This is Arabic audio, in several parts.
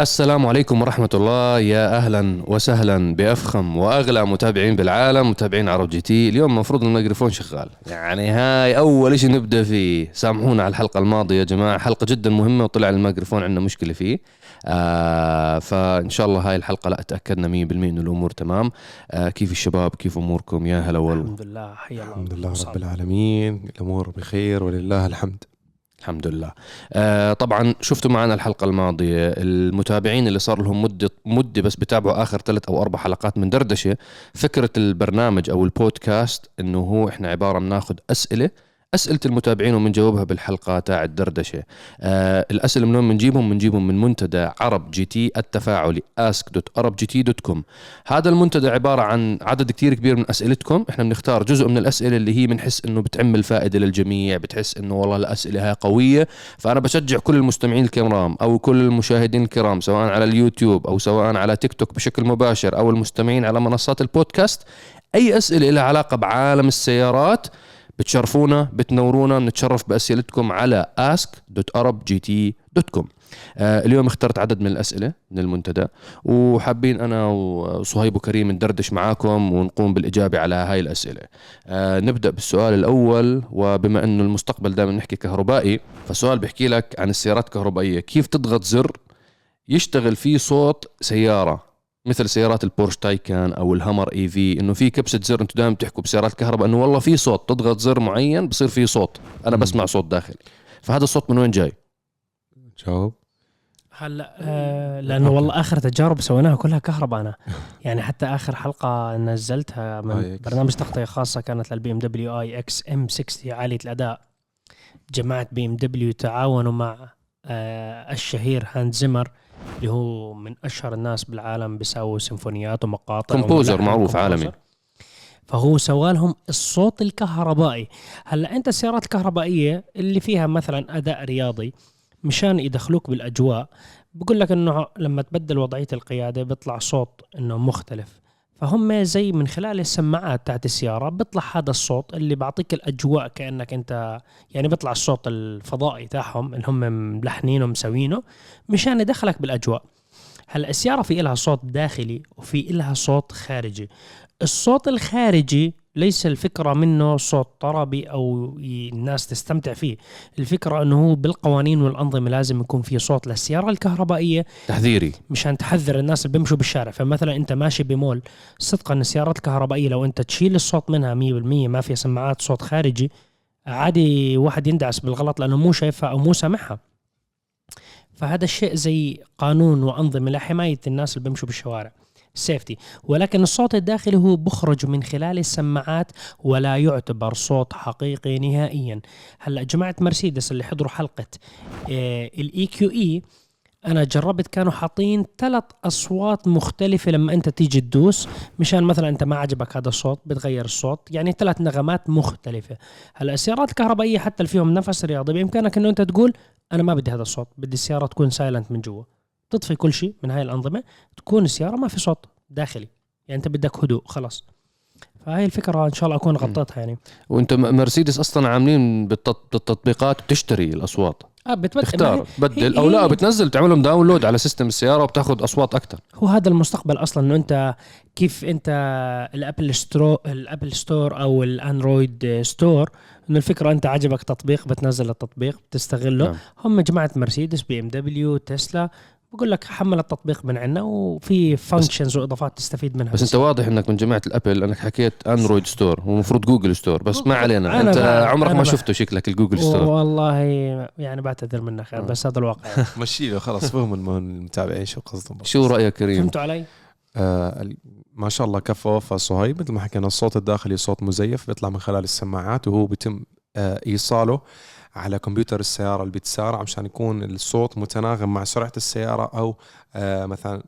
السلام عليكم ورحمة الله، يا أهلا وسهلا بأفخم وأغلى متابعين بالعالم، متابعين عرب جي تي. اليوم مفروض إن الميكروفون شغال، يعني هاي أول إشي نبدأ فيه. سامحونا على الحلقة الماضية يا جماعة، حلقة جدا مهمة وطلع الميكروفون عندنا مشكلة فيه، فإن شاء الله هاي الحلقة لا تأكدنا 100% إنه الأمور تمام. كيف الشباب؟ كيف أموركم؟ يا هلا والله. الحمد لله، حيا الله، الحمد لله رب العالمين، الأمور بخير ولله الحمد، الحمد لله. طبعا شفتوا معنا الحلقة الماضية المتابعين اللي صار لهم مدة بس بتابعوا آخر 3 أو 4 حلقات من دردشة. فكرة البرنامج أو البودكاست إنه هو إحنا عبارة بناخد أسئلة المتابعين ومنجاوبها بالحلقة تاع الدردشة. الأسئلة منهم منجيبهم من منتدى عرب جي تي التفاعلي ask.arabgt.com. هذا المنتدى عبارة عن عدد كتير كبير من أسئلتكم، إحنا بنختار جزء من الأسئلة اللي هي بنحس إنه بتعم الفائدة للجميع، بتحس إنه والله الأسئلة هاي قوية. فأنا بشجع كل المستمعين الكرام أو كل المشاهدين الكرام، سواء على اليوتيوب أو سواء على تيك توك بشكل مباشر، أو المستمعين على منصات البودكاست، أي أسئلة لها علاقة بعالم السيارات بتشرفونا، بتنورونا، نتشرف بأسئلتكم على ask.arabgt.com. اليوم اخترت عدد من الأسئلة من المنتدى، وحابين أنا وصهيب وكريم ندردش معاكم ونقوم بالإجابة على هاي الأسئلة. نبدأ بالسؤال الأول، وبما أنه المستقبل دائما نحكي كهربائي، فسؤال بيحكي لك عن السيارات الكهربائية، كيف تضغط زر يشتغل فيه صوت سيارة مثل سيارات البورش تايكان أو الهامر إي في، إنه في كبسة زر. أنتوا دائما بتحكوا بسيارات الكهرباء إنه والله في صوت، تضغط زر معين بصير فيه صوت، أنا بسمع صوت داخلي، فهذا الصوت من وين جاي؟ جاوب. هلا لأنه والله آخر تجارب سويناها كلها كهرباء. أنا يعني حتى آخر حلقة نزلتها من برنامج تغطية خاصة كانت للبي ام دبليو اي اكس ام 60 عالية الأداء. جماعة بي ام دبليو تعاونوا مع الشهير هانز زيمر اللي هو من أشهر الناس بالعالم بيساووا سيمفونيات ومقاطع، كومبوزر معروف عالمي، فهو سوالهم الصوت الكهربائي. هلأ أنت السيارات الكهربائية اللي فيها مثلا أداء رياضي، مشان يدخلوك بالأجواء بقول لك أنه لما تبدل وضعية القيادة بيطلع صوت أنه مختلف، فهم زي من خلال السماعات تاعت السيارة بيطلع هذا الصوت اللي بعطيك الأجواء كأنك أنت، يعني بيطلع الصوت الفضائي تاعهم اللي هم ملحنينه ومسوينه مشان يدخلك بالأجواء. هلأ السيارة في إلها صوت داخلي وفي إلها صوت خارجي. الصوت الخارجي ليس الفكرة منه صوت طربي أو الناس تستمتع فيه، الفكرة أنه بالقوانين والأنظمة لازم يكون فيه صوت للسيارة الكهربائية تحذيري مشان تحذر الناس اللي بيمشوا بالشارع. فمثلا أنت ماشي بمول، صدقا السيارات الكهربائية لو أنت تشيل الصوت منها 100% ما فيها سماعات صوت خارجي، عادي واحد يندعس بالغلط لأنه مو شايفها أو مو سامعها. فهذا الشيء زي قانون وأنظمة لحماية الناس اللي بيمشوا بالشوارع، سيفتي. ولكن الصوت الداخلي هو بخرج من خلال السماعات ولا يعتبر صوت حقيقي نهائيا. هلأ جماعة مرسيدس اللي حضروا حلقة الEQE أنا جربت، كانوا حاطين 3 أصوات مختلفة لما أنت تيجي تدوس، مشان مثلا أنت ما عجبك هذا الصوت بتغير الصوت، يعني 3 نغمات مختلفة. هلأ السيارات الكهربائية حتى اللي فيهم نفس رياضي بإمكانك أنه أنت تقول أنا ما بدي هذا الصوت، بدي السيارة تكون سايلنت من جوا، تطفي كل شيء من هاي الأنظمة، تكون السيارة ما في صوت داخلي، يعني أنت بدك هدوء خلاص. فهاي الفكرة إن شاء الله أكون غطيتها يعني. وأنت مرسيدس أصلاً عاملين بالتطبيقات بتشتري الأصوات، بتختار بدل أو لا بتنزل تعملهم داونلود على سيستم السيارة وبتاخد أصوات أكتر. هو هذا المستقبل أصلاً، إنه أنت كيف أنت الأبل ستور أو الأندرويد ستور، إنه الفكرة أنت عجبك تطبيق بتنزل التطبيق بتستغله. هم جماعة مرسيدس بي إم دبليو تسلا بقول لك حمل التطبيق من عنا وفي فانكشنز واضافات تستفيد منها. بس انت واضح انك من جماعه الابل، انك حكيت اندرويد ستور ومفروض جوجل ستور، بس ما علينا، انت عمرك ما شفته شكلك الجوجل ستور. والله يعني بعتذر منك خير، بس هذا الواقع. مشيله خلاص، فهم المتابعين شو قصدهم. شو رايك كريم؟ فهمتوا علي؟ ما شاء الله كفوف صهيب، مثل ما حكينا الصوت الداخلي صوت مزيف بيطلع من خلال السماعات، وهو بيتم ايصاله على كمبيوتر السيارة اللي بتسارع عشان يكون الصوت متناغم مع سرعة السيارة أو مثلا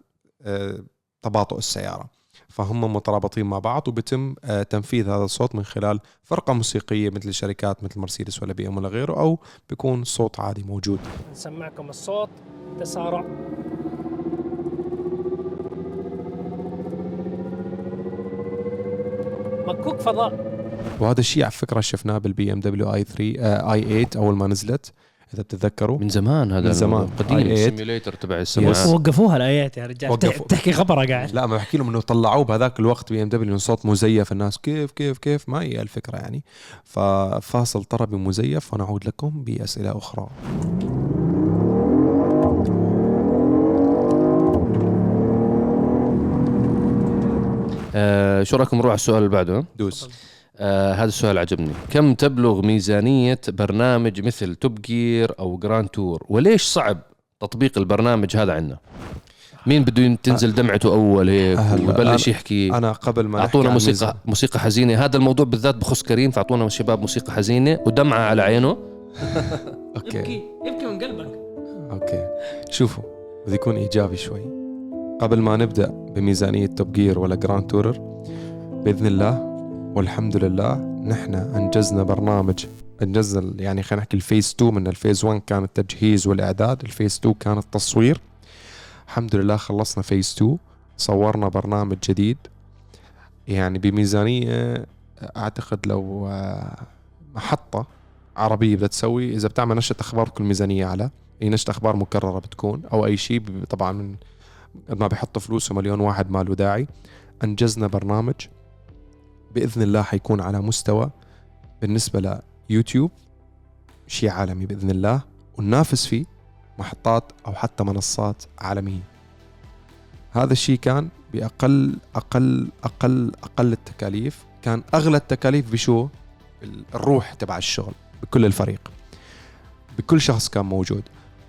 تباطؤ السيارة، فهم مترابطين مع بعض، وبتم تنفيذ هذا الصوت من خلال فرقة موسيقية مثل شركات مثل مرسيدس ولا بي ام ولا غيره، أو بيكون صوت عادي موجود. نسمعكم الصوت تسارع. مكوك فضاء. وهذا الشيء على فكرة شفناه بالبي ام دبليو اي 3 اي 8 اول ما نزلت، اذا بتتذكروا من زمان هذا من زمان قديم السيميوليتر تبع السماعات وقفوها الايات يا رجال تحكي خبره قاعد لا ما بحكي لهم انه طلعوه بهذاك الوقت بي ام دبليو صوت مزيف الناس كيف كيف كيف ما هي الفكره يعني ففاصل طربي مزيف ونعود لكم باسئله اخرى. شو رايكم نروح على السؤال اللي بعده؟ دوس. هذا السؤال عجبني. كم تبلغ ميزانية برنامج مثل توب جير أو جراند تور؟ وليش صعب تطبيق البرنامج هذا عنا؟ مين بده تنزل دمعته أول هيك ويبلش يحكي؟ أنا قبل ما أعطونا موسيقى حزينة. هذا الموضوع بالذات بخص كريم، فأعطونا شباب موسيقى حزينة ودمعة على عينه. أوكي. ابكي من قلبك. أوكي. شوفوا بده يكون إيجابي شوي. قبل ما نبدأ بميزانية توب جير ولا جراند تورر، بإذن الله والحمد لله نحن أنجزنا برنامج نزل، يعني خلينا نحكي الفيز 2 من الفيز 1 كان التجهيز والإعداد، الفيز 2 كان التصوير. الحمد لله خلصنا فيز 2، صورنا برنامج جديد يعني بميزانية أعتقد لو محطة عربية بدها تسوي، إذا بتعمل نشرة أخبار كل ميزانية على أي نشرة أخبار مكررة بتكون أو أي شيء طبعا من ما بيحط فلوسه مليون واحد ماله داعي. أنجزنا برنامج بإذن الله حيكون على مستوى بالنسبة ليوتيوب شيء عالمي بإذن الله، وننافس فيه محطات أو حتى منصات عالمية. هذا الشيء كان بأقل أقل أقل أقل التكاليف، كان أغلى التكاليف بشو؟ الروح تبع الشغل بكل الفريق بكل شخص كان موجود.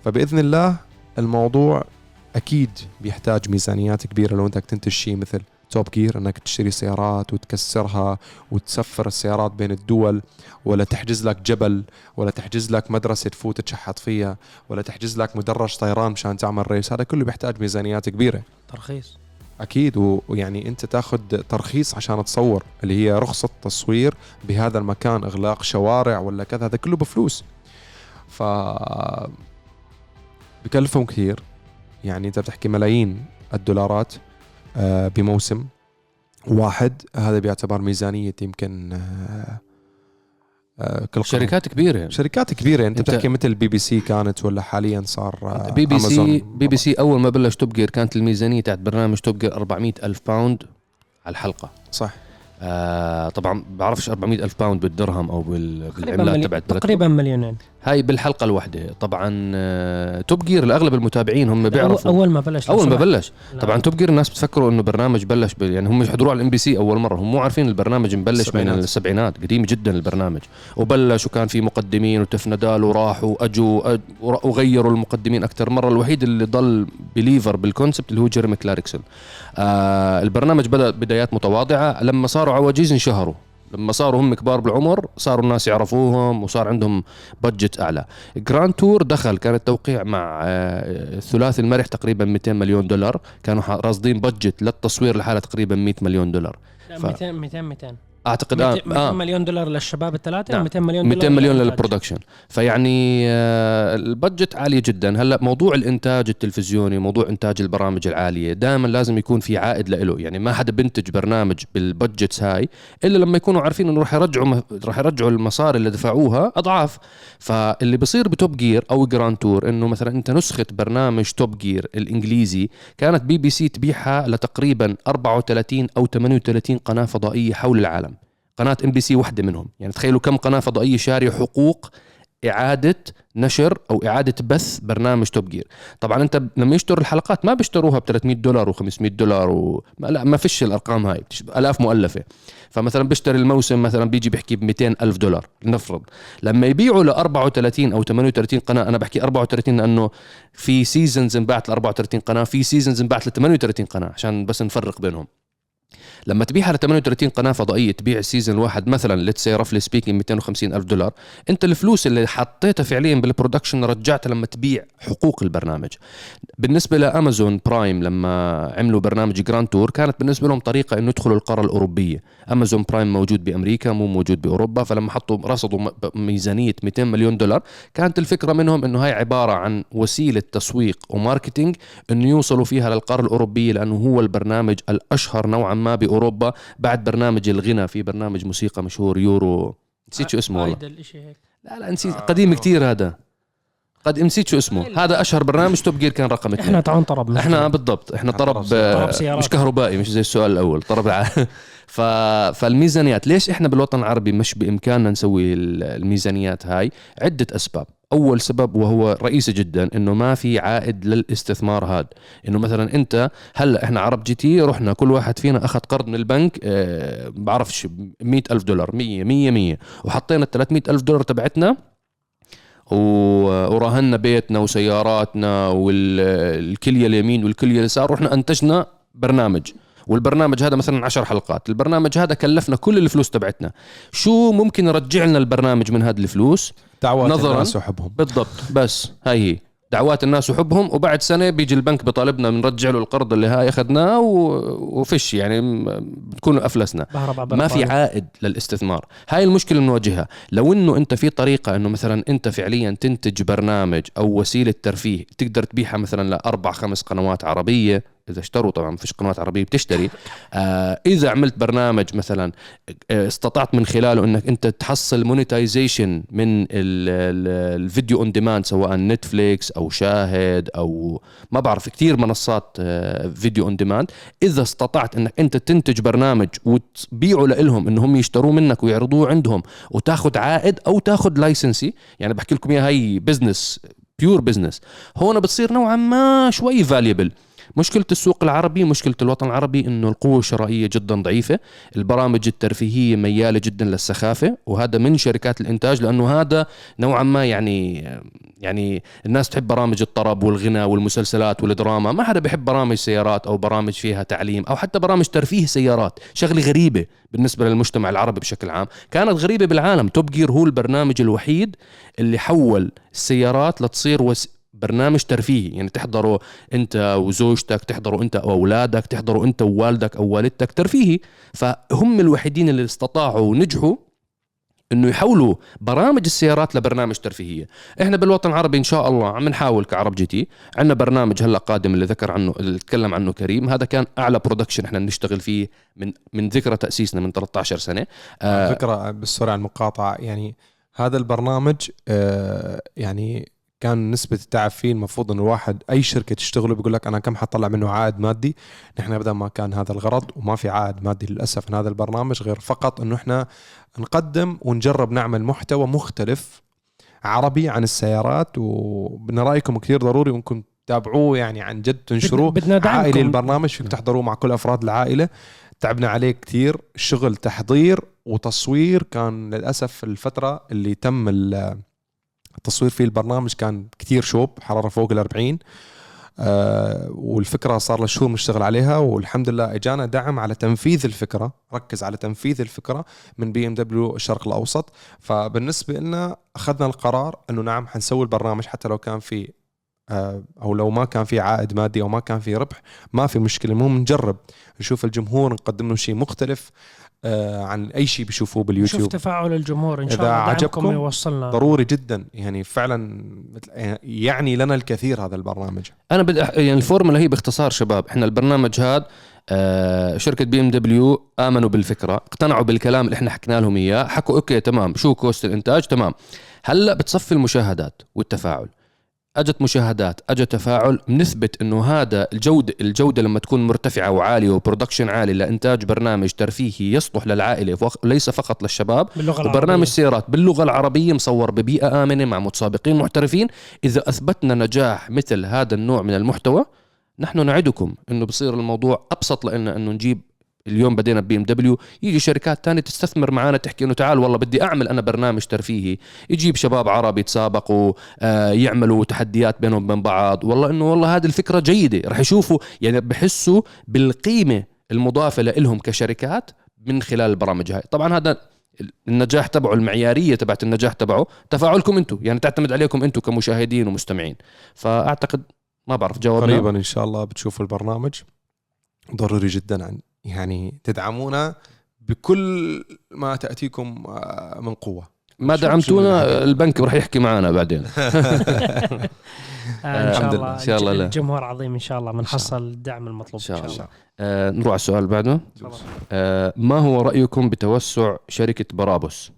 فبإذن الله الموضوع أكيد بيحتاج ميزانيات كبيرة لو أنت تنتج شيء مثل توب جير، أنك تشتري سيارات وتكسرها وتسفر السيارات بين الدول، ولا تحجز لك جبل، ولا تحجز لك مدرسة تفوت تشحط فيها، ولا تحجز لك مدرج طيران مشان تعمل ريس. هذا كله بيحتاج ميزانيات كبيرة. ترخيص أكيد، ويعني أنت تأخذ ترخيص عشان تصور اللي هي رخصة تصوير بهذا المكان، إغلاق شوارع ولا كذا، هذا كله بفلوس بكلفهم كثير. يعني أنت بتحكي ملايين الدولارات بموسم واحد. هذا بيعتبر ميزانية يمكن شركات كبيرة أنت بتحكي مثل بي بي سي كانت، ولا حاليا صار بي بي سي. أول ما بلش توب جير كانت الميزانية تاعت برنامج توب جير 400 ألف باوند على الحلقة، صح؟ طبعا بعرفش 400 ألف باوند بالدرهم أو بالعملات تبعت تقريبا مليونين هاي بالحلقة الواحدة. طبعا توب جير الأغلب المتابعين هم بيعرفوا أول ما بلش طبعا توب جير الناس بتفكروا إنه برنامج بلش يعني هم يحضروا على الام بي سي أول مرة، هم مو عارفين البرنامج مبلش من السبعينات، قديم جدا البرنامج. وبلش وكان في مقدمين وتفندال وراحوا وأجوا وغيروا المقدمين أكتر مرة. الوحيد اللي ضل بليفر بالكونسبت اللي هو جيرمي كلاركسون. البرنامج بدأ بدايات متواضعة، لما صاروا عواجيز انشهروا، لما صاروا هم كبار بالعمر صاروا الناس يعرفوهم وصار عندهم بادجت أعلى. جراند تور دخل، كان التوقيع مع الثلاثي المرح تقريبا 200 مليون دولار، كانوا راصدين بادجت للتصوير لحالة تقريبا 100 مليون دولار 200 أعتقد 200 مليون دولار للشباب الثلاثة، نعم. 200 مليون دولار 200 مليون للبرودكشن. فيعني البادجت عالية جدا. هلأ موضوع الإنتاج التلفزيوني، موضوع إنتاج البرامج العالية دائما لازم يكون في عائد لإله. يعني ما حدا بنتج برنامج بالبادجت هاي إلا لما يكونوا عارفين إنه راح يرجعوا المصاري اللي دفعوها أضعاف. فاللي بصير بتوب جير أو جراند تور إنه مثلا أنت نسخة برنامج توب جير الإنجليزي كانت بي بي سي تبيعها لتقريبا 34 أو 38 قناة فضائية حول العالم. قناة ام بي سي واحدة منهم. يعني تخيلوا كم قناة فضائية شارية حقوق إعادة نشر أو إعادة بث برنامج توب جير. طبعا أنت لما يشتروا الحلقات ما بيشتروها ب 300 دولار و500 دولار لا ما فيش الأرقام هاي، ألاف مؤلفة. فمثلا بيشتري الموسم مثلا بيجي بيحكي ب 200 ألف دولار لنفرض، لما يبيعوا ل 34 أو 38 قناة. أنا بحكي 34 لأنه في سيزنز انباعت ل 34 قناة، في سيزنز انباعت ل 38 قناة عشان بس نفرق بينهم. لما تبيعها ل 38 قناة فضائية تبيع السيزن واحد مثلا ليتس سي رفلي سبيكينج 250 ألف دولار، أنت الفلوس اللي حطيتها فعليا بالبرودكشن رجعتها لما تبيع حقوق البرنامج. بالنسبة لأمازون برايم لما عملوا برنامج جراند تور كانت بالنسبة لهم طريقة أن يدخلوا القارة الأوروبية. أمازون برايم موجود بأمريكا مو موجود بأوروبا، فلما حطوا رصدوا ميزانية 200 مليون دولار كانت الفكرة منهم أنه هاي عبارة عن وسيلة تسويق وماركتينج أنه يوصلوا فيها للقارة الأوروبية، لأنه هو البرنامج الأشهر نوعا ما بأوروبا بعد برنامج الغنى. في برنامج موسيقى مشهور يورو نسيت شو اسمه والله، لا نسيت قديم كتير هذا قد نسيت شو اسمه هذا اشهر برنامج توب جير كان رقم 2. احنا طبعا طرب احنا بالضبط احنا طرب مش كهربائي مش زي السؤال الاول طرب فالميزانيات ليش احنا بالوطن العربي مش بامكاننا نسوي الميزانيات هاي؟ عده اسباب. اول سبب وهو رئيسي جدا انه ما في عائد للاستثمار هذا، انه مثلا انت هلا احنا عرب جي تي رحنا كل واحد فينا اخذ قرض من البنك بعرفش $100,000 100 وحطينا $300,000 تبعتنا وراهنا بيتنا وسياراتنا والكلية اليمين والكلية اليسار، رحنا انتجنا برنامج والبرنامج هذا مثلا 10 حلقات، البرنامج هذا كلفنا كل الفلوس تبعتنا. شو ممكن يرجع لنا البرنامج من هذه الفلوس؟ دعوات الناس وحبهم. بالضبط، بس هاي دعوات الناس وحبهم، وبعد سنة بيجي البنك بطالبنا بنرجع له القرض اللي هاي اخذناه وفش، يعني بتكون افلسنا. ما في عائد للاستثمار، هاي المشكلة بنواجهها. لو انه انت في طريقة انه مثلا انت فعليا تنتج برنامج او وسيلة ترفيه تقدر تبيعها مثلا ل4-5 قنوات عربية إذا اشتروا، طبعا مفيش قنوات عربية بتشتري، إذا عملت برنامج مثلا استطعت من خلاله أنك أنت تحصل مونيتايزيشن من الفيديو اون ديماند، سواء نتفليكس أو شاهد أو ما بعرف كتير منصات فيديو اون ديماند، إذا استطعت أنك أنت تنتج برنامج وتبيعه لهم أنهم يشتروا منك ويعرضوه عندهم وتاخد عائد أو تاخد لايسنسي، يعني بحكي لكم يا هاي بزنس بيور بزنس، هون بتصير نوعا ما شوي فاليبل. مشكلة السوق العربي، مشكلة الوطن العربي إنه القوة الشرائية جدا ضعيفة، البرامج الترفيهية ميالة جدا للسخافة، وهذا من شركات الإنتاج، لأنه هذا نوعا ما يعني الناس تحب برامج الطرب والغنى والمسلسلات والدراما، ما حدا بيحب برامج سيارات أو برامج فيها تعليم أو حتى برامج ترفيه سيارات. شغلة غريبة بالنسبة للمجتمع العربي بشكل عام، كانت غريبة بالعالم. توب جير هو البرنامج الوحيد اللي حول السيارات لتصير برنامج ترفيهي، يعني تحضره انت وزوجتك، تحضره انت واولادك، تحضره انت ووالدك او والدتك، ترفيهي. فهم الوحيدين اللي استطاعوا ونجحوا انه يحولوا برامج السيارات لبرنامج ترفيهيه. احنا بالوطن العربي ان شاء الله عم نحاول كعرب جي تي، عندنا برنامج هلا قادم اللي ذكر عنه اللي تكلم عنه كريم، هذا كان اعلى برودكشن احنا بنشتغل فيه من ذكرى تاسيسنا من 13 سنه. ذكرى بالسرعه المقاطعه، يعني هذا البرنامج يعني كان نسبة التعب فيه المفروض إن الواحد أي شركة تشتغله بيقول لك أنا كم حطلع منه عائد مادي. نحن أبدا ما كان هذا الغرض، وما في عائد مادي للأسف من هذا البرنامج، غير فقط إنه إحنا نقدم ونجرب نعمل محتوى مختلف عربي عن السيارات، وبن رأيكم كتير ضروري وإنكم تتابعوه، يعني عن جد تنشروه عائلي. البرنامج فيك تحضروه مع كل أفراد العائلة، تعبنا عليه كتير شغل تحضير وتصوير، كان للأسف الفترة اللي تم التصوير في البرنامج كان كتير شوب، حرارة فوق 40، والفكرة صار لشهور مشتغل عليها، والحمد لله اجانا دعم على تنفيذ الفكرة، ركز على تنفيذ الفكرة من BMW الشرق الأوسط. فبالنسبة لنا أخذنا القرار أنه نعم حنسوي البرنامج حتى لو كان في أو لو ما كان في عائد مادي أو ما كان في ربح، ما في مشكلة، المهم نجرب نشوف الجمهور، نقدم له شيء مختلف عن أي شيء بيشوفوه باليوتيوب. شوف تفاعل الجمهور إن شاء الله، عجبكم يوصلنا، ضروري جدا، يعني فعلا يعني لنا الكثير هذا البرنامج. أنا يعني الفورمولا هي باختصار شباب، إحنا البرنامج هذا شركة BMW آمنوا بالفكرة، اقتنعوا بالكلام اللي إحنا حكنا لهم إياه، حكوا أوكي تمام شو كوست الإنتاج تمام، هلأ بتصفي المشاهدات والتفاعل، أجت مشاهدات أجت تفاعل، نثبت إنه هذا الجودة لما تكون مرتفعة وعالية وبرودكشن عالي لإنتاج برنامج ترفيهي يصلح للعائلة وليس فقط للشباب، وبرنامج سيارات باللغة العربية مصور ببيئة آمنة مع متسابقين محترفين. إذا أثبتنا نجاح مثل هذا النوع من المحتوى، نحن نعدكم إنه بصير الموضوع أبسط لنا، إنه نجيب اليوم بدينا بي ام دبليو، يجي شركات تانية تستثمر معانا، تحكي انه تعال والله بدي اعمل انا برنامج ترفيهي، يجيب شباب عرب يتسابقوا، يعملوا تحديات بينهم وبين بعض، والله انه والله هذه الفكرة جيدة، رح يشوفوا يعني بحسوا بالقيمة المضافة لهم كشركات من خلال البرامج هاي. طبعا هذا النجاح تبعه، المعيارية تبعت النجاح تبعه تفاعلكم انتو، يعني تعتمد عليكم انتو كمشاهدين ومستمعين. فاعتقد ما بعرف جوابنا، قريبا ان شاء الله بتشوفوا البرنامج، ضروري جدا عن يعني تدعمونا بكل ما تأتيكم من قوة. ما دعمتونا البنك رح يحكي معنا بعدين. إن شاء الله الجمهور عظيم، إن شاء الله منحصل الدعم المطلوب إن شاء الله. نروح على السؤال بعده. ما هو رأيكم بتوسع شركة برابوس؟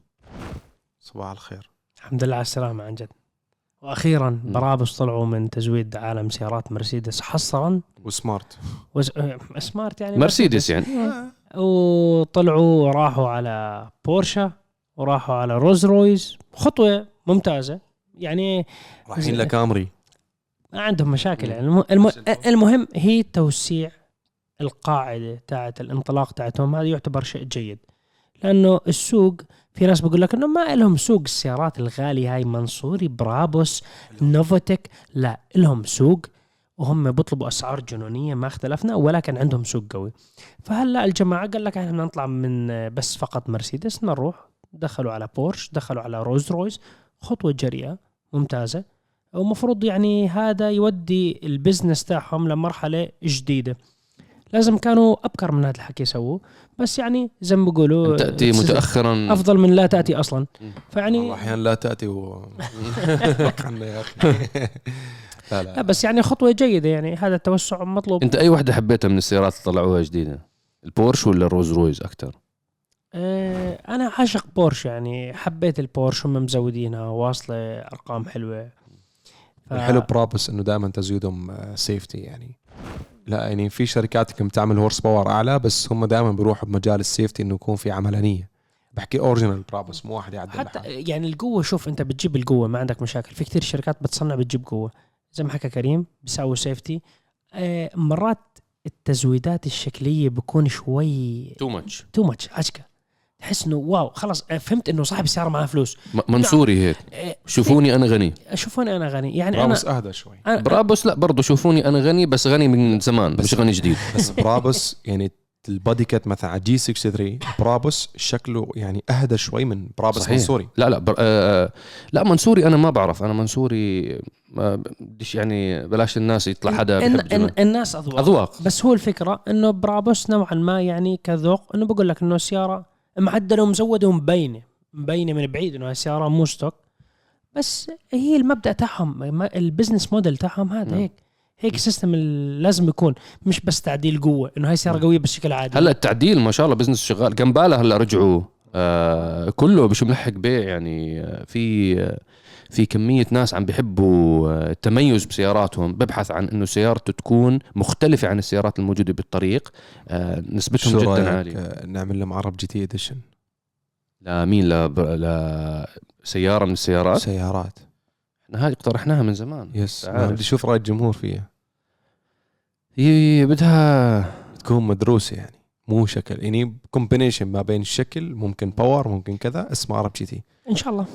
صباح الخير. الحمد لله على السلامة عن جد. واخيرا برابس طلعوا من تزويد عالم سيارات مرسيدس حصرا وسمارت سمارت يعني مرسيدس يعني وطلعوا راحوا على بورشا وراحوا على رولز رويس. خطوه ممتازه يعني رايحين لكامري ما عندهم مشاكل يعني. المهم هي توسيع القاعده تاعت الانطلاق تاعتهم، هذا يعتبر شيء جيد لانه السوق في ناس بقول لك انه ما لهم سوق السيارات الغاليه هاي منصوري برابوس نوفوتك، لا لهم سوق وهم بيطلبوا اسعار جنونيه ما اختلفنا، ولكن عندهم سوق قوي. فهلا الجماعه قال لك احنا نطلع من بس فقط مرسيدس نروح، دخلوا على بورش دخلوا على رولز رويس، خطوه جريئه ممتازه ومفروض يعني هذا يودي البزنس تاعهم لمرحله جديده. لازم كانوا أبكر من هذا الحكي يسووه، بس يعني زي ما بيقولوا تأتي متأخرا أفضل من لا تأتي أصلا. فيعني أحيانا لا تأتي يا أخي لا بس يعني خطوة جيدة، يعني هذا التوسع مطلوب. أنت أي واحدة حبيتها من السيارات اللي طلعوها جديدة، البورش ولا روز رويز أكتر؟ أنا عاشق بورش يعني، حبيت البورش هم مزودينها واصلة أرقام حلوة. الحلو برابس إنه دائما تزويدهم سيفتي يعني، لا يعني في شركات بتعمل هورس باور اعلى بس هم دائما بيروحوا بمجال السيفتي انه يكون في عملانيه. بحكي اورجينال برابس مو واحد يعدل حتى لحال. يعني القوه، شوف انت بتجيب القوه ما عندك مشاكل، في كتير شركات بتصنع بتجيب قوه زي ما حكى كريم بيساوي سيفتي. مرات التزويدات الشكليه بكون شوي تو ماتش عشكه، تحس انه واو خلاص فهمت انه صاحب السياره معاه فلوس منصوري هيك شوفوني انا غني يعني برابس اهدى شوي. برابس لا برضو شوفوني انا غني، بس غني من زمان مش غني جديد بس برابس يعني البادي كات مثلا على جي 63 برابس شكله يعني اهدى شوي من برابس صحيح. منصوري لا لا منصوري انا ما بعرف، انا منصوري بديش يعني بلاش الناس يطلع حدا الناس اذواق، بس هو الفكره انه برابس نوعا ما يعني كذوق انه بقول لك انه السياره معدل ومزود مبينة من بعيد انه هالسيارة مو ستوك، بس هي المبدأ تاعهم البزنس موديل تاعهم هذا هيك سيستم لازم يكون، مش بس تعديل قوة انه هاي سيارة قوية بشكل عادي. هلا التعديل ما شاء الله بزنس شغال جنباله، هلا رجعوا كله مش ملحق بيع يعني، في كمية ناس عم بيحبوا التميز بسياراتهم، ببحث عن انه سيارته تكون مختلفة عن السيارات الموجودة بالطريق. نسبتهم جدا عالية. نعمل لهم عرب جي تي اديشن سيارة من السيارات احنا هذه اقترحناها من زمان، يس بدي اشوف رأي الجمهور فيها. هي بدها تكون مدروسة يعني، مو شكل يعني كومبينيشن ما بين الشكل ممكن باور ممكن كذا، اسمه عرب جي تي ان شاء الله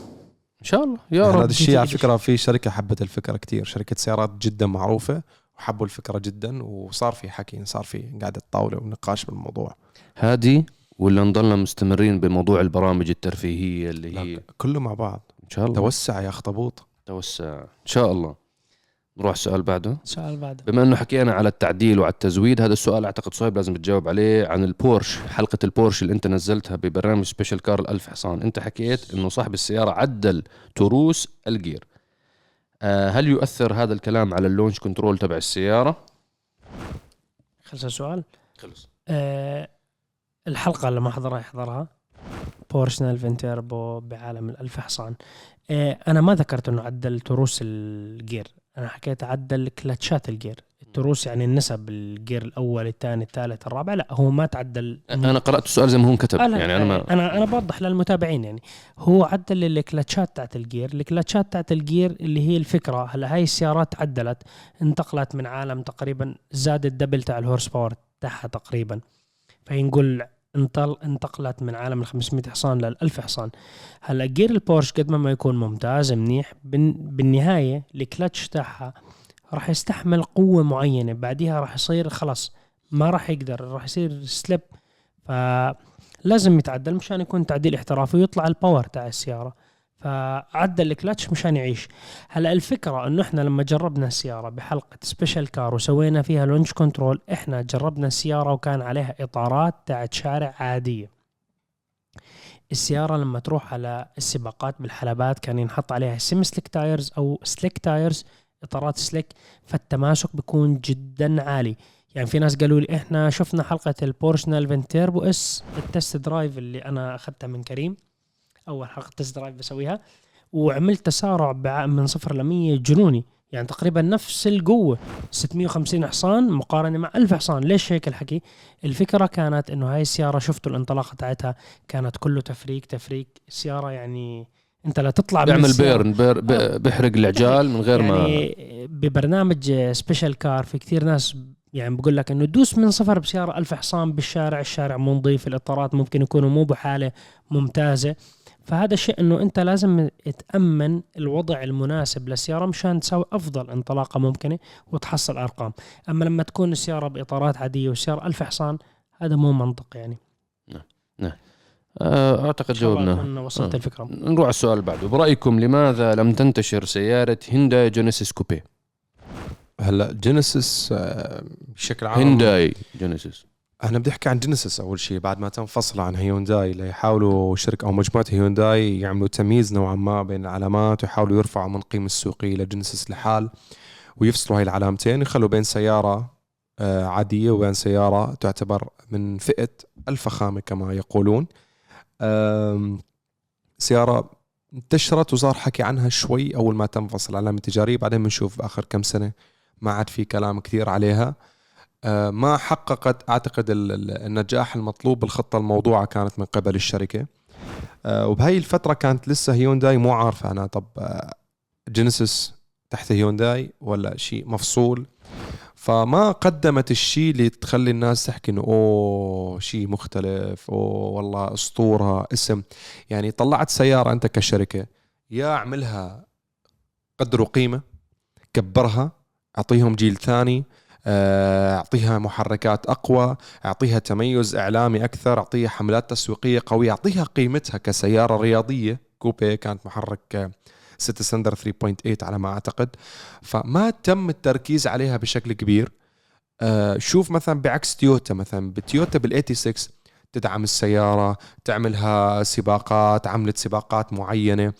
يا رب. هذا الشيء على فكره في شركه حبت الفكره كتير، شركه سيارات جدا معروفه وحبوا الفكره جدا، وصار في حكي صار في قاعده طاوله ونقاش بالموضوع هذه، ولا نضلنا مستمرين بموضوع البرامج الترفيهيه اللي هي كله مع بعض ان شاء الله. توسع يا اخطبوط توسع ان شاء الله. نروح السؤال بعده بما انه حكينا على التعديل وعلى التزويد، هذا السؤال اعتقد صهيب لازم تجاوب عليه، عن البورش. حلقه البورش اللي انت نزلتها ببرنامج سبيشال كار الألف حصان، انت حكيت انه صاحب السياره عدل تروس الجير، هل يؤثر هذا الكلام على اللونش كنترول تبع السياره؟ خلص السؤال خلص. الحلقه اللي ما حضرها يحضرها، بورش 911 تيربو بعالم الألف حصان. انا ما ذكرت انه عدل تروس الجير، انا حكيت عدل كلاتشات الجير. التروس يعني النسب الجير الاول الثاني الثالث الرابع، لا هو ما تعدل. انا قرات السؤال زي ما هو كتب يعني، انا بوضح للمتابعين يعني، هو عدل الكلاتشات تاعت الجير. الكلاتشات تاعت الجير اللي هي الفكره، هلا هاي السيارات عدلت انتقلت من عالم تقريبا زاد الدبل تاع الهورس باور تاعها تقريبا، فينقول انتقلت من عالم ال 500 حصان لل 1000 حصان. هلا جير البورش قد ما يكون ممتاز منيح، بالنهايه الكلتش تاعها راح يستحمل قوه معينه، بعديها راح يصير خلاص ما راح يقدر، راح يصير سليب، فلازم يتعدل مشان يكون تعديل احترافي ويطلع الباور تاع السياره، فعدل الكلتش مشان يعيش. هلا الفكره انه احنا لما جربنا السياره بحلقه سبيشال كار وسوينا فيها لونش كنترول، احنا جربنا السياره وكان عليها اطارات تاعت شارع عاديه. السياره لما تروح على السباقات بالحلبات كان ينحط عليها سيم سليك تايرز او سليك تايرز، اطارات سليك، فالتماسك بيكون جدا عالي. يعني في ناس قالوا لي احنا شفنا حلقه البورش 911 تيربو اس التست درايف اللي انا اخذتها من كريم، اول حلقه تست درايف بسويها، وعملت تسارع من 0 ل 100 جنوني، يعني تقريبا نفس القوة 650 حصان مقارنة مع 1000 حصان. ليش هيك الحكي؟ الفكرة كانت انه هاي السيارة شفتوا الانطلاقة تاعتها كانت كله تفريك سيارة، يعني انت لا تطلع بيعمل بيرن بيحرق العجال من غير يعني ما ببرنامج سبيشال كار. في كثير ناس يعني بقول لك انه دوس من صفر بسيارة 1000 حصان بالشارع، الشارع مو نظيف، الاطارات ممكن يكونوا مو بحالة ممتازة، فهذا الشيء انه انت لازم تأمن الوضع المناسب للسيارة مشان تسوي افضل انطلاقة ممكنة وتحصل ارقام. اما لما تكون السيارة باطارات عادية والسيارة 1000 حصان هذا مو منطق يعني. نعم اعتقد جاوبنا، وصلت الفكرة. نروح على السؤال بعده. برأيكم لماذا لم تنتشر سيارة هينداي جينيسيس كوبي؟ هلا جينيسيس بشكل عام، هينداي جينيسيس، أنا بدي أحكي عن جينيسيس أول شيء بعد ما تنفصل عن هيونداي، ليحاولوا شركة أو مجموعة هيونداي يعملوا تمييز نوعا ما بين العلامات ويحاولوا يرفعوا من قيمة السوقية لجينيسيس لحال، ويفصلوا هاي العلامتين يخلوا بين سيارة عادية وبين سيارة تعتبر من فئة الفخامة كما يقولون. سيارة انتشرت وصار حكي عنها شوي أول ما تنفصل علامة تجارية، بعدين بنشوف بآخر كم سنة ما عاد في كلام كثير عليها، ما حققت أعتقد النجاح المطلوب بالخطة الموضوعة كانت من قبل الشركة. وبهاي الفترة كانت لسه هيونداي مو عارفة أنا طب جينيسيس تحت هيونداي ولا شيء مفصول، فما قدمت الشيء اللي تخلي الناس تحكي إنه أوه شيء مختلف، أوه والله أسطورة اسم. يعني طلعت سيارة أنت كشركة يا اعملها قدر وقيمة، كبرها، أعطيهم جيل ثاني، أعطيها محركات أقوى، أعطيها تميز إعلامي أكثر، أعطيها حملات تسويقية قوية، أعطيها قيمتها كسيارة رياضية كوبي، كانت محرك 6 سلندر 3.8 على ما أعتقد، فما تم التركيز عليها بشكل كبير. شوف مثلا بعكس تويوتا، مثلا بالتويوتا بال86 تدعم السيارة، تعملها سباقات، عملت سباقات معينة،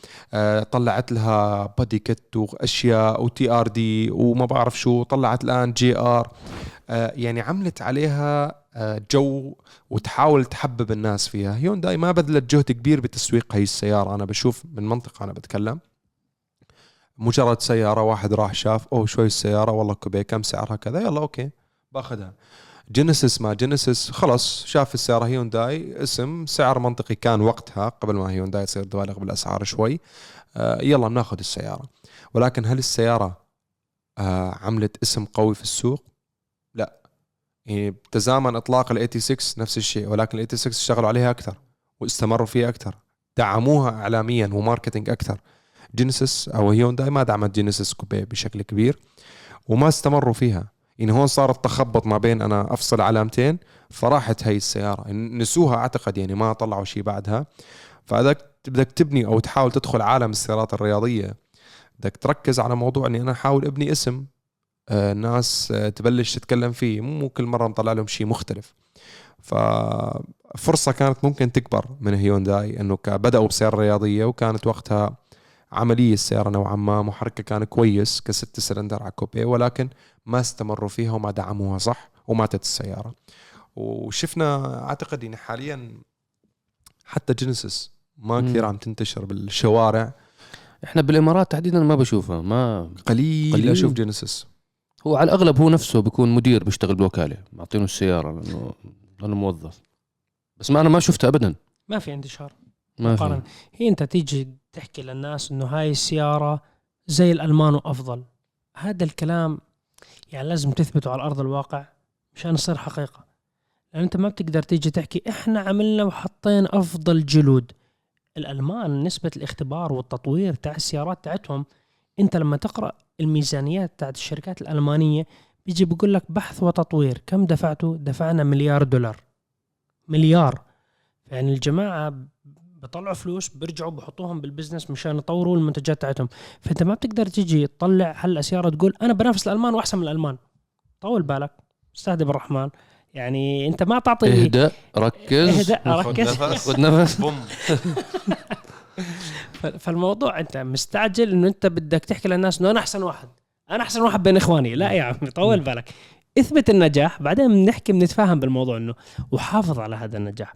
طلعت لها بادي كت وأشياء وتي ار دي وما بعرف شو، طلعت الآن جي ار، يعني عملت عليها جو وتحاول تحبب الناس فيها. هيونداي ما بذلت جهد كبير بتسويق هاي السيارة، أنا بشوف من منطقة أنا بتكلم، مجرد سيارة واحد راح شاف أو شوي السيارة والله كوبي كم سعرها كذا يلا أوكي باخدها. جينيسيس ما جينيسيس خلص شاف السيارة هيونداي اسم سعر منطقي كان وقتها قبل ما هيونداي تصير تبالغ بالأسعار شوي، يلا بناخد السيارة. ولكن هل السيارة عملت اسم قوي في السوق؟ لا، يعني بتزامن إطلاق ال86 نفس الشيء، ولكن ال86 اشتغلوا عليها أكثر واستمروا فيها أكثر، دعموها إعلاميا وماركتينج أكثر. جينيسيس أو هيونداي ما دعمت جينيسيس كوبي بشكل كبير وما استمروا فيها، إن هون صار التخبط ما بين أنا أفصل علامتين، فراحت هاي السيارة نسوها أعتقد، يعني ما طلعوا شيء بعدها. فإذا بدك تبني أو تحاول تدخل عالم السيارات الرياضية بدك تركز على موضوع أني أنا أحاول أبني اسم ناس تبلش تتكلم فيه، مو كل مرة مطلع لهم شيء مختلف. ففرصة كانت ممكن تكبر من هيونداي أنه بدأوا بسيارة رياضية وكانت وقتها عملية السيارة نوعا ما، محركة كان كويس كست سلندر على كوبي، ولكن ما استمروا فيها وما دعموها صح وماتت السيارة. وشفنا أعتقد إن حاليا حتى جينيسيس ما كثير عم تنتشر بالشوارع، إحنا بالإمارات تحديدا ما بشوفها، ما قليل أشوف جينيسيس. هو على الأغلب هو نفسه بيكون مدير بيشتغل بالوكالة معطينه السيارة لأنه موظف، بس ما أنا ما شفتها أبدا، ما في انتشار. هي أنت تيجي تحكي للناس إنه هاي السيارة زي الألمان وأفضل، هذا الكلام يعني لازم تثبته على أرض الواقع مشان يصير حقيقة، لأن أنت ما بتقدر تيجي تحكي إحنا عملنا وحطين أفضل جلود. الألمان نسبة الاختبار والتطوير تاع السيارات تاعتهم، أنت لما تقرأ الميزانيات تاعت الشركات الألمانية بيجي بيقول لك بحث وتطوير كم دفعته، دفعنا $1 مليار، يعني الجماعة بطلعوا فلوس برجعوا بحطوهم بالبزنس مشان يطوروا المنتجات تاعتهم. فانت ما بتقدر تجي تطلع هلا سياره تقول انا بنافس الالمان واحسن من الالمان، طول بالك استهدى بالرحمن، يعني انت ما تعطي، اهدأ ركز، خد نفس فالموضوع انت مستعجل انه انت بدك تحكي للناس انه انا احسن واحد بين اخواني، لا يا عمي طول بالك، اثبت النجاح بعدين بنحكي بنتفاهم بالموضوع انه وحافظ على هذا النجاح.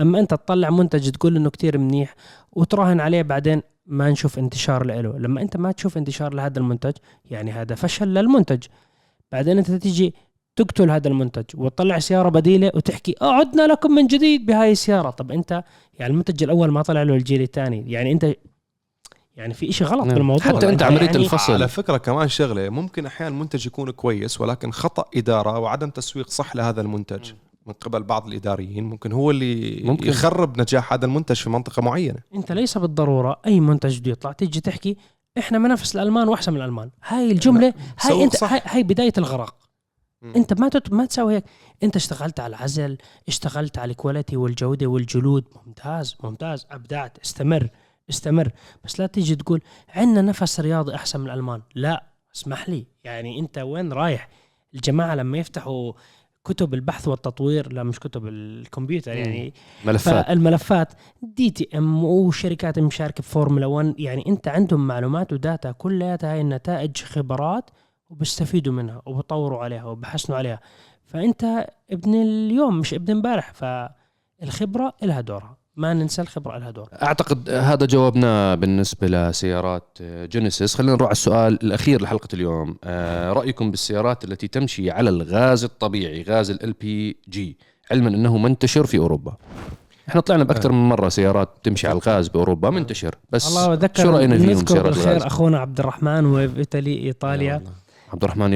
اما انت تطلع منتج تقول انه كتير منيح وتراهن عليه بعدين ما نشوف انتشار له. لما انت ما تشوف انتشار لهذا المنتج يعني هذا فشل للمنتج. بعدين انت تيجي تقتل هذا المنتج وتطلع سيارة بديلة وتحكي عدنا لكم من جديد بهاي السيارة. طب انت يعني المنتج الاول ما طلع له الجيل الثاني، يعني انت يعني في اشي غلط بالموضوع. حتى انت عملية يعني الفصل على فكرة كمان شغلة، ممكن احيانا المنتج يكون كويس ولكن خطأ ادارة وعدم تسويق صح لهذا المنتج من قبل بعض الاداريين ممكن هو اللي يخرب نجاح هذا المنتج في منطقة معينة. انت ليس بالضرورة اي منتج جديد يطلع تيجي تحكي احنا منافس الالمان واحسن من الالمان. هاي الجملة هاي انت هاي بداية الغرق. انت ما تسوي هيك. انت اشتغلت على العزل، اشتغلت على الكواليتي والجودة والجلود، ممتاز ممتاز، ابدعت، استمر. بس لا تيجي تقول عندنا نفس رياضي احسن من الالمان. لا، اسمح لي، يعني انت وين رايح؟ الجماعة لما يفتحوا كتب البحث والتطوير، لا مش كتب الكمبيوتر، يعني الملفات دي تي ام وشركات مشاركة بفورمولا 1، يعني انت عندهم معلومات وداتا كلها هاي النتائج خبرات وبيستفيدوا منها وبطوروا عليها وبحسنوا عليها. فانت ابن اليوم مش ابن امبارح، فالخبرة لها دورها، ما ننسى الخبرة لها دور. اعتقد هذا جاوبنا بالنسبة لسيارات جينيسيس. خلينا نروح على السؤال الاخير لحلقة اليوم، رأيكم بالسيارات التي تمشي على الغاز الطبيعي، غاز ال بي جي، علما انه منتشر في اوروبا. احنا طلعنا باكثر من مرة سيارات تمشي على الغاز باوروبا، منتشر، بس شو رأينا فيهم سيارات الغاز؟ اخونا عبد الرحمن وابتلي ايطاليا، عبد الرحمن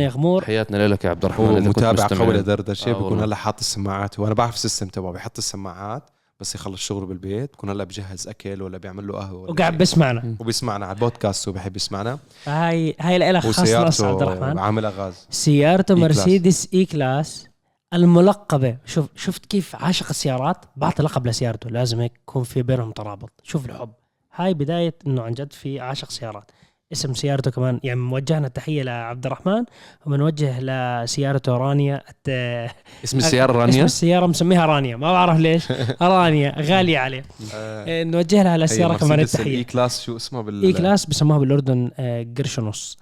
يغمور حياتنا لك يا عبد الرحمن، متابع قوي دردشه، بكون هلا حاط السماعات وانا بعرف السيستم تبعه، بيحط السماعات بس يخلص شغله بالبيت، بكون هلا بجهز اكل ولا بيعمل له قهوه وقاعد بسمعنا وبيسمعنا على البودكاست وبحب يسمعنا. هاي العيله خاصه عبد الرحمن، عامل غاز سيارته مرسيدس اي كلاس الملقبه. شفت كيف عاشق السيارات بعطي لقب لسيارته، لازم يكون في بينهم ترابط. شوف الحب، هاي بدايه انه عن جد في عاشق سيارات. اسم سيارته كمان يعني موجهنا تحية لعبد الرحمن، ومنوجه لسيارته رانيا. اسم السيارة رانيا، اسم السيارة مسميها رانيا، ما بعرف ليش رانيا غالية عليه. نوجه لها للسيارة كمان التحية. اي كلاس شو اسمها اي كلاس بسموها بالأردن قرشنص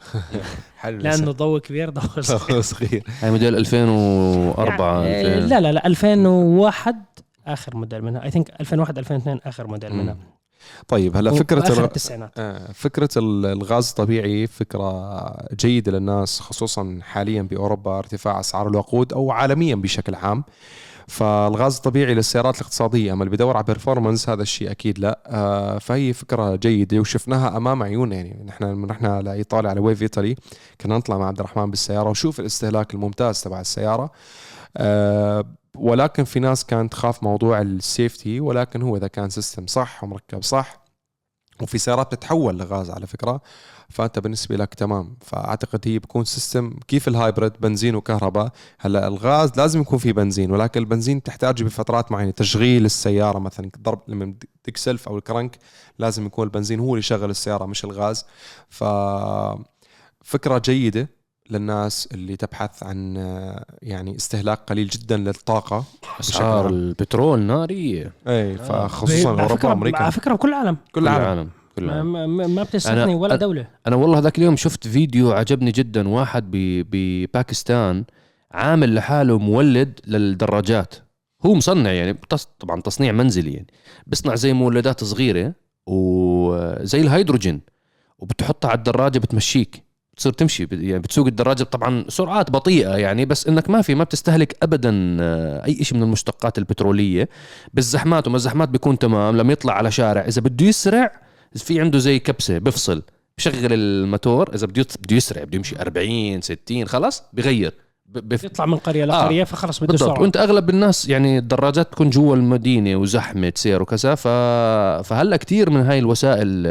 لأنه ضوء كبير ضوء صغير. هاي موديل 2004 يعني لا 2001 آخر موديل منها، اي ثينك 2001 2002 آخر موديل منها. طيب هلا فكرة الغاز الطبيعي فكرة جيدة للناس، خصوصا حاليا بأوروبا ارتفاع أسعار الوقود أو عالميا بشكل عام. فالغاز الطبيعي للسيارات الاقتصادية، أما اللي بدور على بيرفورمانس هذا الشيء أكيد لا. فهي فكرة جيدة وشفناها أمام عيوننا. يعني نحن رحنا لإيطاليا على ويف إيطالي، كنا نطلع مع عبد الرحمن بالسيارة وشوف الاستهلاك الممتاز تبع السيارة. ولكن في ناس كانت تخاف موضوع السيفتي، ولكن هو إذا كان سيستم صح ومركب صح، وفي سيارات بتتحول لغاز على فكرة، فأنت بالنسبة لك تمام. فأعتقد هي بكون سيستم كيف الهايبرد، بنزين وكهرباء. هلأ الغاز لازم يكون فيه بنزين، ولكن البنزين تحتاج بفترات معينة تشغيل السيارة، مثلا ضرب لما بدك سلف أو الكرنك لازم يكون البنزين هو اللي يشغل السيارة مش الغاز. ففكرة جيدة للناس اللي تبحث عن يعني استهلاك قليل جدا للطاقة. أسعار البترول نارية، أي فخصوصا أوروبا وأمريكا على فكرة، بكل العالم. ما بتستثني ولا دولة. أنا والله هذاك اليوم شفت فيديو عجبني جدا، واحد بباكستان عامل لحاله مولد للدراجات، هو مصنع يعني طبعا تصنيع منزلي، يعني بصنع زي مولدات صغيرة وزي الهيدروجين وبتحطها على الدراجة بتمشيك، تصير تمشي يعني بتسوق الدراجة طبعا سرعات بطيئة يعني، بس انك ما بتستهلك ابدا اي شيء من المشتقات البترولية. بالزحمات وما الزحمات بيكون تمام. لما يطلع على شارع اذا بده يسرع في عنده زي كبسة بفصل، بشغل الماتور، اذا بده يسرع بده يمشي 40 60، خلاص بغير بيطلع من قرية لقرية فخلص بده سرعة. وانت اغلب الناس يعني الدراجات تكون جوا المدينة وزحمة سير وكذا، فهلا كتير من هاي الوسائل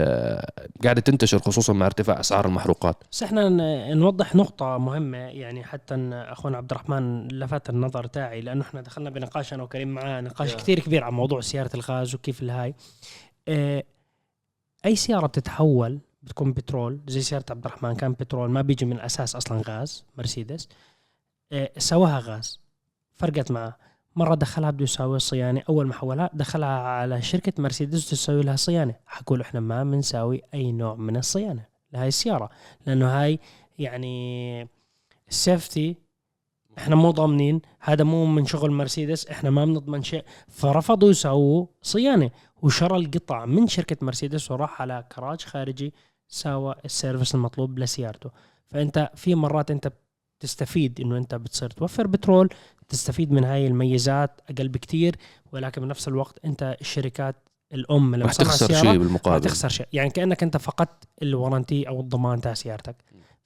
قاعدة تنتشر خصوصا مع ارتفاع اسعار المحروقات. بس احنا نوضح نقطة مهمة، يعني حتى اخونا عبد الرحمن لفت النظر تاعي، لانه احنا دخلنا بنقاش انا وكريم معاه، نقاش كتير كبير عن موضوع سيارة الغاز وكيف الهاي. اي سيارة بتتحول بتكون بترول، زي سيارة عبد الرحمن كان بترول، ما بيجي من الاساس اصلا غاز. مرسيدس سواها غاز، فرقت معه مرة، دخلها بده يساوي صيانة. أول ما حولها دخلها على شركة مرسيدس تسوي لها صيانة، حكوا له إحنا ما بنساوي أي نوع من الصيانة لهاي السيارة، لأنه هاي يعني السيفتي إحنا مو ضامنين، هذا مو من شغل مرسيدس، إحنا ما بنضمن شيء. فرفضوا يساووا صيانة، وشرى القطع من شركة مرسيدس وراح على كراج خارجي ساوى السيرفس المطلوب لسيارته. فأنت في مرات أنت تستفيد إنه أنت بتصير توفر بترول، تستفيد من هاي الميزات أقل بكتير، ولكن بنفس الوقت أنت الشركات الأم لما تصنع سيارة ما تخسر شيء، يعني كأنك أنت فقدت الورانتي أو الضمان تاع سيارتك.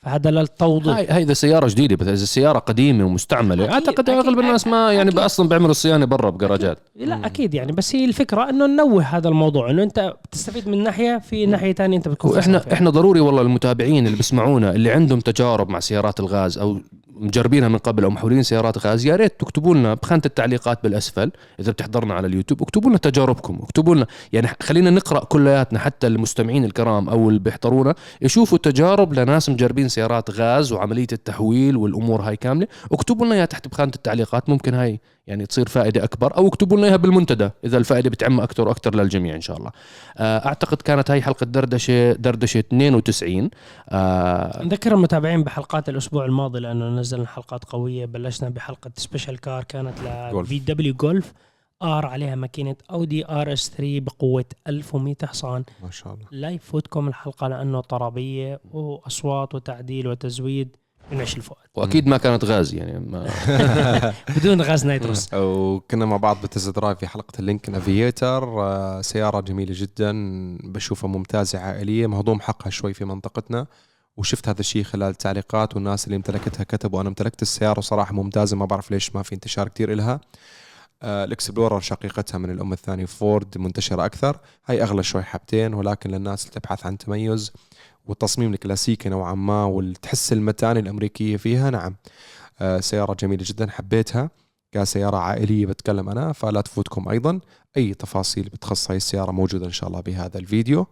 فهذا للتوضيح. هاي إذا سيارة جديدة، بس إذا سيارة قديمة ومستعملة أكيد أعتقد أغلب الناس ما يعني أصلا بيعملوا الصيانة برا بجراجات. لا أكيد يعني، بس هي الفكرة إنه ننوه هذا الموضوع إنه أنت بتستفيد من ناحية، في ناحية تانية أنت بتكون. إحنا ضروري والله المتابعين اللي بسمعونا اللي عندهم تجارب مع سيارات الغاز أو مجربينها من قبل أو محاولين سيارات غاز، يا ريت تكتبوا لنا بخانة التعليقات بالأسفل إذا بتحضرنا على اليوتيوب، اكتبوا لنا تجاربكم، اكتبوا لنا يعني خلينا نقرأ كلياتنا، حتى المستمعين الكرام أو اللي بيحضرونا يشوفوا تجارب لناس مجربين سيارات غاز وعملية التحويل والأمور هاي كاملة. اكتبوا لنا يا تحت بخانة التعليقات، ممكن هاي يعني تصير فائدة أكبر، أو اكتبوا لنا إياها بالمنتدى إذا الفائدة بتعم أكتر وأكتر للجميع إن شاء الله. أعتقد كانت هاي حلقة دردشة 92. نذكر المتابعين بحلقات الأسبوع الماضي لأنه نزلنا حلقات قوية. بلشنا بحلقة سبيشال كار كانت ل VW Golf R، عليها ماكينة أودي RS3 بقوة 1100 حصان ما شاء الله. لا يفوتكم الحلقة لأنه طربية وأصوات وتعديل وتزويد من عش الفؤاد، واكيد ما كانت غاز يعني بدون غاز نيتروس. وكنا مع بعض بتز درايف في حلقه اللينكن افييتر، سياره جميله جدا بشوفها ممتازه عائليه، مهضوم حقها شوي في منطقتنا، وشفت هذا الشيء خلال التعليقات والناس اللي امتلكتها كتبوا انا امتلكت السياره صراحه ممتازه، ما بعرف ليش ما في انتشار كتير إلها. الاكسبلورر شقيقتها من الام الثانيه فورد منتشره اكثر، هاي اغلى شوي حبتين، ولكن للناس اللي تبحث عن تميز والتصميم الكلاسيكي نوعا ما والتحس المتانة الأمريكية فيها، نعم سيارة جميلة جدا حبيتها كسيارة عائلية بتكلم أنا. فلا تفوتكم أيضا أي تفاصيل بتخص هاي السيارة، موجودة إن شاء الله بهذا الفيديو.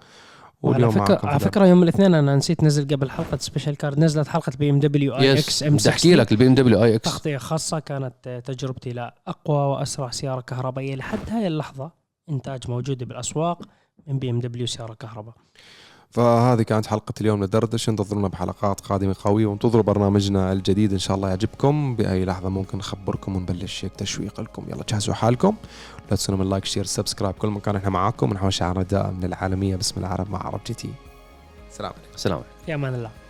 على فكرة يوم الاثنين أنا نسيت نزل قبل حلقة سبيشال كارد، نزلت حلقة BMW iX M6. تحكي لك BMW iX تغطية خاصة كانت تجربتي لأقوى وأسرع سيارة كهربائية لحد هاي اللحظة إنتاج موجودة بالأسواق من BMW سيارة كهرباء. فهذه كانت حلقة اليوم لدردش، انتظرونا بحلقات قادمة قوية، وانتظروا برنامجنا الجديد إن شاء الله يعجبكم. بأي لحظة ممكن نخبركم ونبلش تشويق لكم، يلا جهزوا حالكم. لا تنسوا من لايك شير سبسكرايب كل مكان، احنا معاكم ونحوش عن رداء من العالمية باسم العرب مع عرب جي تي. سلام عليكم. سلام عليكم. يا أمان الله.